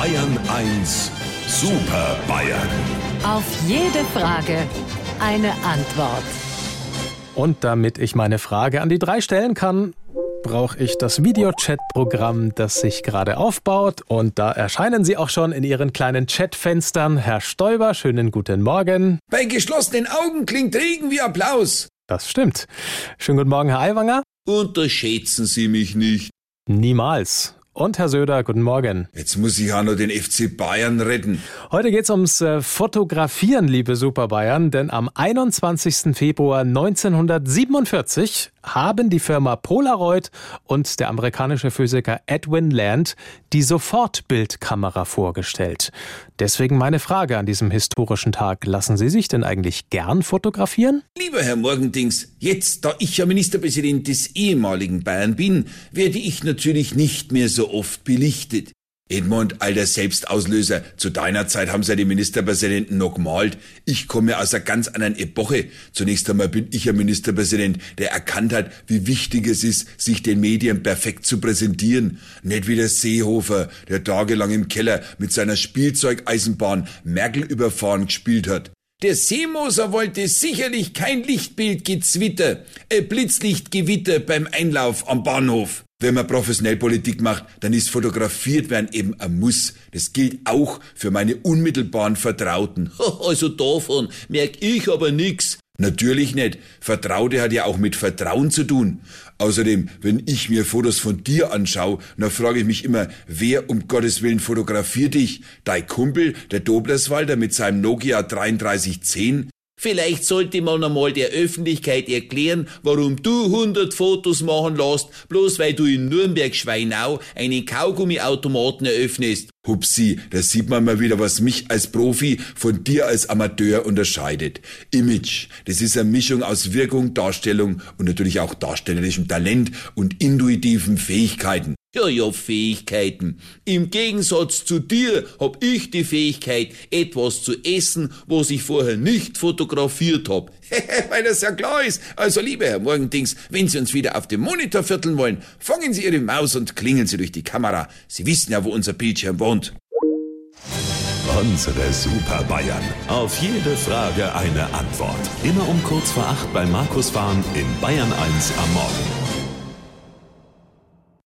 Bayern 1 Super Bayern. Auf jede Frage eine Antwort. Und damit ich meine Frage an die 3 stellen kann, brauche ich das Videochat-Programm, das sich gerade aufbaut. Und da erscheinen Sie auch schon in Ihren kleinen Chatfenstern. Herr Stoiber, schönen guten Morgen. Bei geschlossenen Augen klingt Regen wie Applaus. Das stimmt. Schönen guten Morgen, Herr Aiwanger. Unterschätzen Sie mich nicht. Niemals. Und Herr Söder, guten Morgen. Jetzt muss ich auch noch den FC Bayern retten. Heute geht's ums Fotografieren, liebe Super Bayern, denn am 21. Februar 1947 haben die Firma Polaroid und der amerikanische Physiker Edwin Land die Sofortbildkamera vorgestellt. Deswegen meine Frage an diesem historischen Tag. Lassen Sie sich denn eigentlich gern fotografieren? Lieber Herr Morgendings, jetzt, da ich ja Ministerpräsident des ehemaligen Bayern bin, werde ich natürlich nicht mehr so oft belichtet. Edmund, alter Selbstauslöser, zu deiner Zeit haben sie die Ministerpräsidenten noch gemalt. Ich komme aus einer ganz anderen Epoche. Zunächst einmal bin ich ein Ministerpräsident, der erkannt hat, wie wichtig es ist, sich den Medien perfekt zu präsentieren. Nicht wie der Seehofer, der tagelang im Keller mit seiner Spielzeugeisenbahn Merkel überfahren gespielt hat. Der Seemoser wollte sicherlich kein Lichtbildgezwitter, Blitzlichtgewitter beim Einlauf am Bahnhof. Wenn man professionell Politik macht, dann ist fotografiert werden eben ein Muss. Das gilt auch für meine unmittelbaren Vertrauten. Also davon merke ich aber nix. Natürlich nicht. Vertraute hat ja auch mit Vertrauen zu tun. Außerdem, wenn ich mir Fotos von dir anschaue, dann frage ich mich immer, wer um Gottes Willen fotografiert dich? Dein Kumpel, der Doblerswalder mit seinem Nokia 3310? Vielleicht sollte man einmal der Öffentlichkeit erklären, warum du 100 Fotos machen lässt, bloß weil du in Nürnberg-Schweinau einen Kaugummiautomaten eröffnest. Hupsi, da sieht man mal wieder, was mich als Profi von dir als Amateur unterscheidet. Image, das ist eine Mischung aus Wirkung, Darstellung und natürlich auch darstellerischem Talent und intuitiven Fähigkeiten. Ja, Fähigkeiten. Im Gegensatz zu dir hab ich die Fähigkeit, etwas zu essen, was ich vorher nicht fotografiert hab. Weil das ja klar ist. Also, lieber Herr Morgendings, wenn Sie uns wieder auf dem Monitor vierteln wollen, fangen Sie Ihre Maus und klingeln Sie durch die Kamera. Sie wissen ja, wo unser Bildschirm wohnt. Unsere Super Bayern. Auf jede Frage eine Antwort. Immer um 7:45 bei Markus Fahn in Bayern 1 am Morgen.